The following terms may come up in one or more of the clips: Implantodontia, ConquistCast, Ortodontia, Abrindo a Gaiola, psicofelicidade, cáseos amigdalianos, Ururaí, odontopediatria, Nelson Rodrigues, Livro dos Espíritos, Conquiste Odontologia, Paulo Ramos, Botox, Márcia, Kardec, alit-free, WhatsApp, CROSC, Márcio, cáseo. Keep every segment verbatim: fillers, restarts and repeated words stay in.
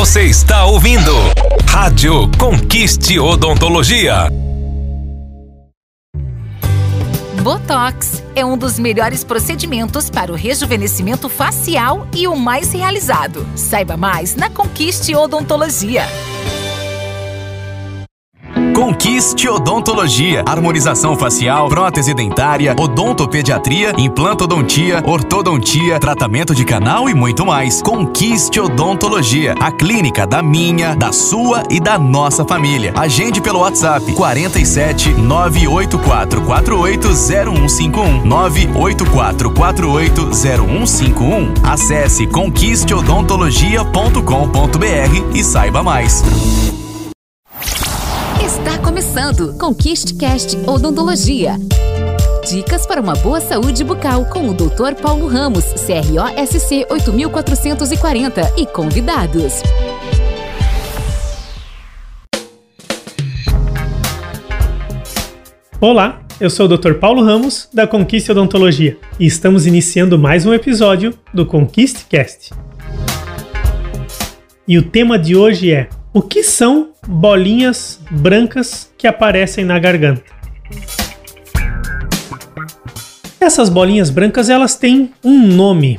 Você está ouvindo Rádio Conquiste Odontologia. Botox é um dos melhores procedimentos para o rejuvenescimento facial e o mais realizado. Saiba mais na Conquiste Odontologia. Conquiste Odontologia, harmonização facial, prótese dentária, odontopediatria, implantodontia, ortodontia, tratamento de canal e muito mais. Conquiste Odontologia, a clínica da minha, da sua e da nossa família. Agende pelo WhatsApp quarenta e sete, nove oito quatro, quatro oito zero um cinco um, nove oito quatro, quatro oito zero um cinco um. Acesse conquiste odontologia ponto com ponto br e saiba mais. Está começando ConquistCast Odontologia. Dicas para uma boa saúde bucal com o doutor Paulo Ramos, C R O S C oito mil quatrocentos e quarenta e convidados. Olá, eu sou o doutor Paulo Ramos da Conquiste Odontologia e estamos iniciando mais um episódio do ConquistCast. E o tema de hoje é: o que são bolinhas brancas que aparecem na garganta? Essas bolinhas brancas, elas têm um nome,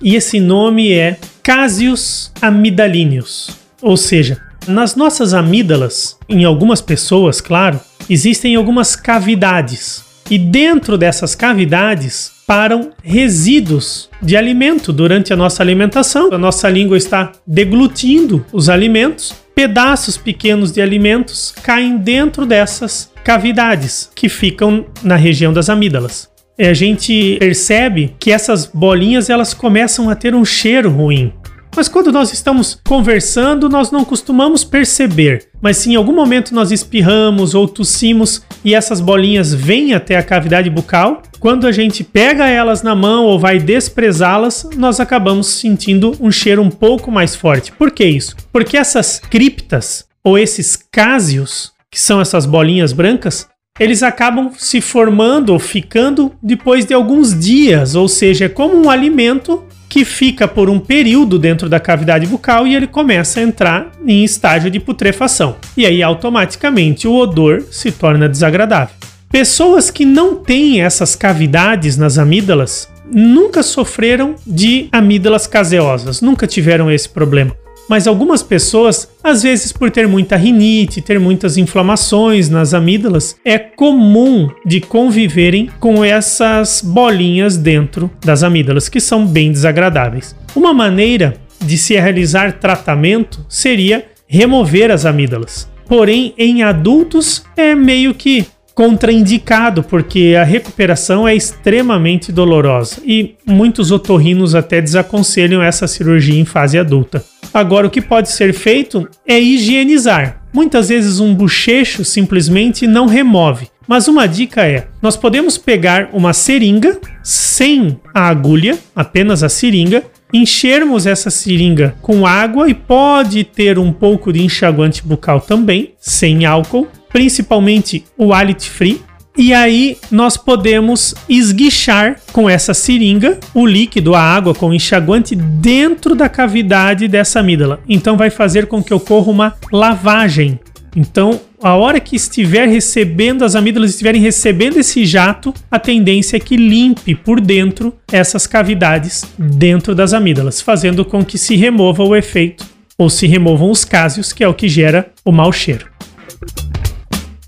e esse nome é cáseos amigdalianos. Ou seja, nas nossas amígdalas, em algumas pessoas, claro, existem algumas cavidades, e dentro dessas cavidades param resíduos de alimento. Durante a nossa alimentação, a nossa língua está deglutindo os alimentos. Pedaços pequenos de alimentos caem dentro dessas cavidades que ficam na região das amígdalas. E a gente percebe que essas bolinhas, elas começam a ter um cheiro ruim. Mas quando nós estamos conversando, nós não costumamos perceber. Mas se em algum momento nós espirramos ou tossimos e essas bolinhas vêm até a cavidade bucal, quando a gente pega elas na mão ou vai desprezá-las, nós acabamos sentindo um cheiro um pouco mais forte. Por que isso? Porque essas criptas, ou esses cáseos, que são essas bolinhas brancas, eles acabam se formando ou ficando depois de alguns dias, ou seja, é como um alimento que fica por um período dentro da cavidade bucal e ele começa a entrar em estágio de putrefação. E aí, automaticamente, o odor se torna desagradável. Pessoas que não têm essas cavidades nas amígdalas nunca sofreram de amígdalas caseosas, nunca tiveram esse problema. Mas algumas pessoas, às vezes por ter muita rinite, ter muitas inflamações nas amígdalas, é comum de conviverem com essas bolinhas dentro das amígdalas, que são bem desagradáveis. Uma maneira de se realizar tratamento seria remover as amígdalas. Porém, em adultos é meio que contraindicado, porque a recuperação é extremamente dolorosa e muitos otorrinos até desaconselham essa cirurgia em fase adulta. Agora, o que pode ser feito é higienizar. Muitas vezes um bochecho simplesmente não remove, mas uma dica é: nós podemos pegar uma seringa sem a agulha, apenas a seringa, enchermos essa seringa com água e pode ter um pouco de enxaguante bucal também, sem álcool, principalmente o alit-free, e aí nós podemos esguichar com essa seringa o líquido, a água com enxaguante, dentro da cavidade dessa amígdala. Então vai fazer com que ocorra uma lavagem. Então, a hora que estiver recebendo, as amígdalas estiverem recebendo esse jato, a tendência é que limpe por dentro essas cavidades dentro das amígdalas, fazendo com que se remova o efeito, ou se removam os cáseos, que é o que gera o mau cheiro.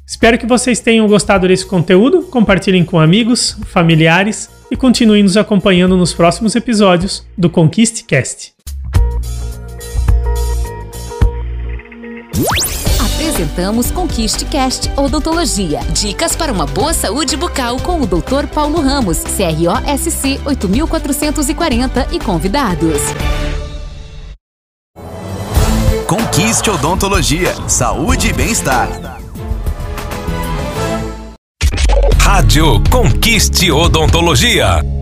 Espero que vocês tenham gostado desse conteúdo, compartilhem com amigos, familiares e continuem nos acompanhando nos próximos episódios do ConquistCast. Apresentamos ConquistCast Odontologia. Dicas para uma boa saúde bucal com o doutor Paulo Ramos, C R O S C oito mil quatrocentos e quarenta e convidados. Conquiste Odontologia, saúde e bem-estar. Rádio Conquiste Odontologia.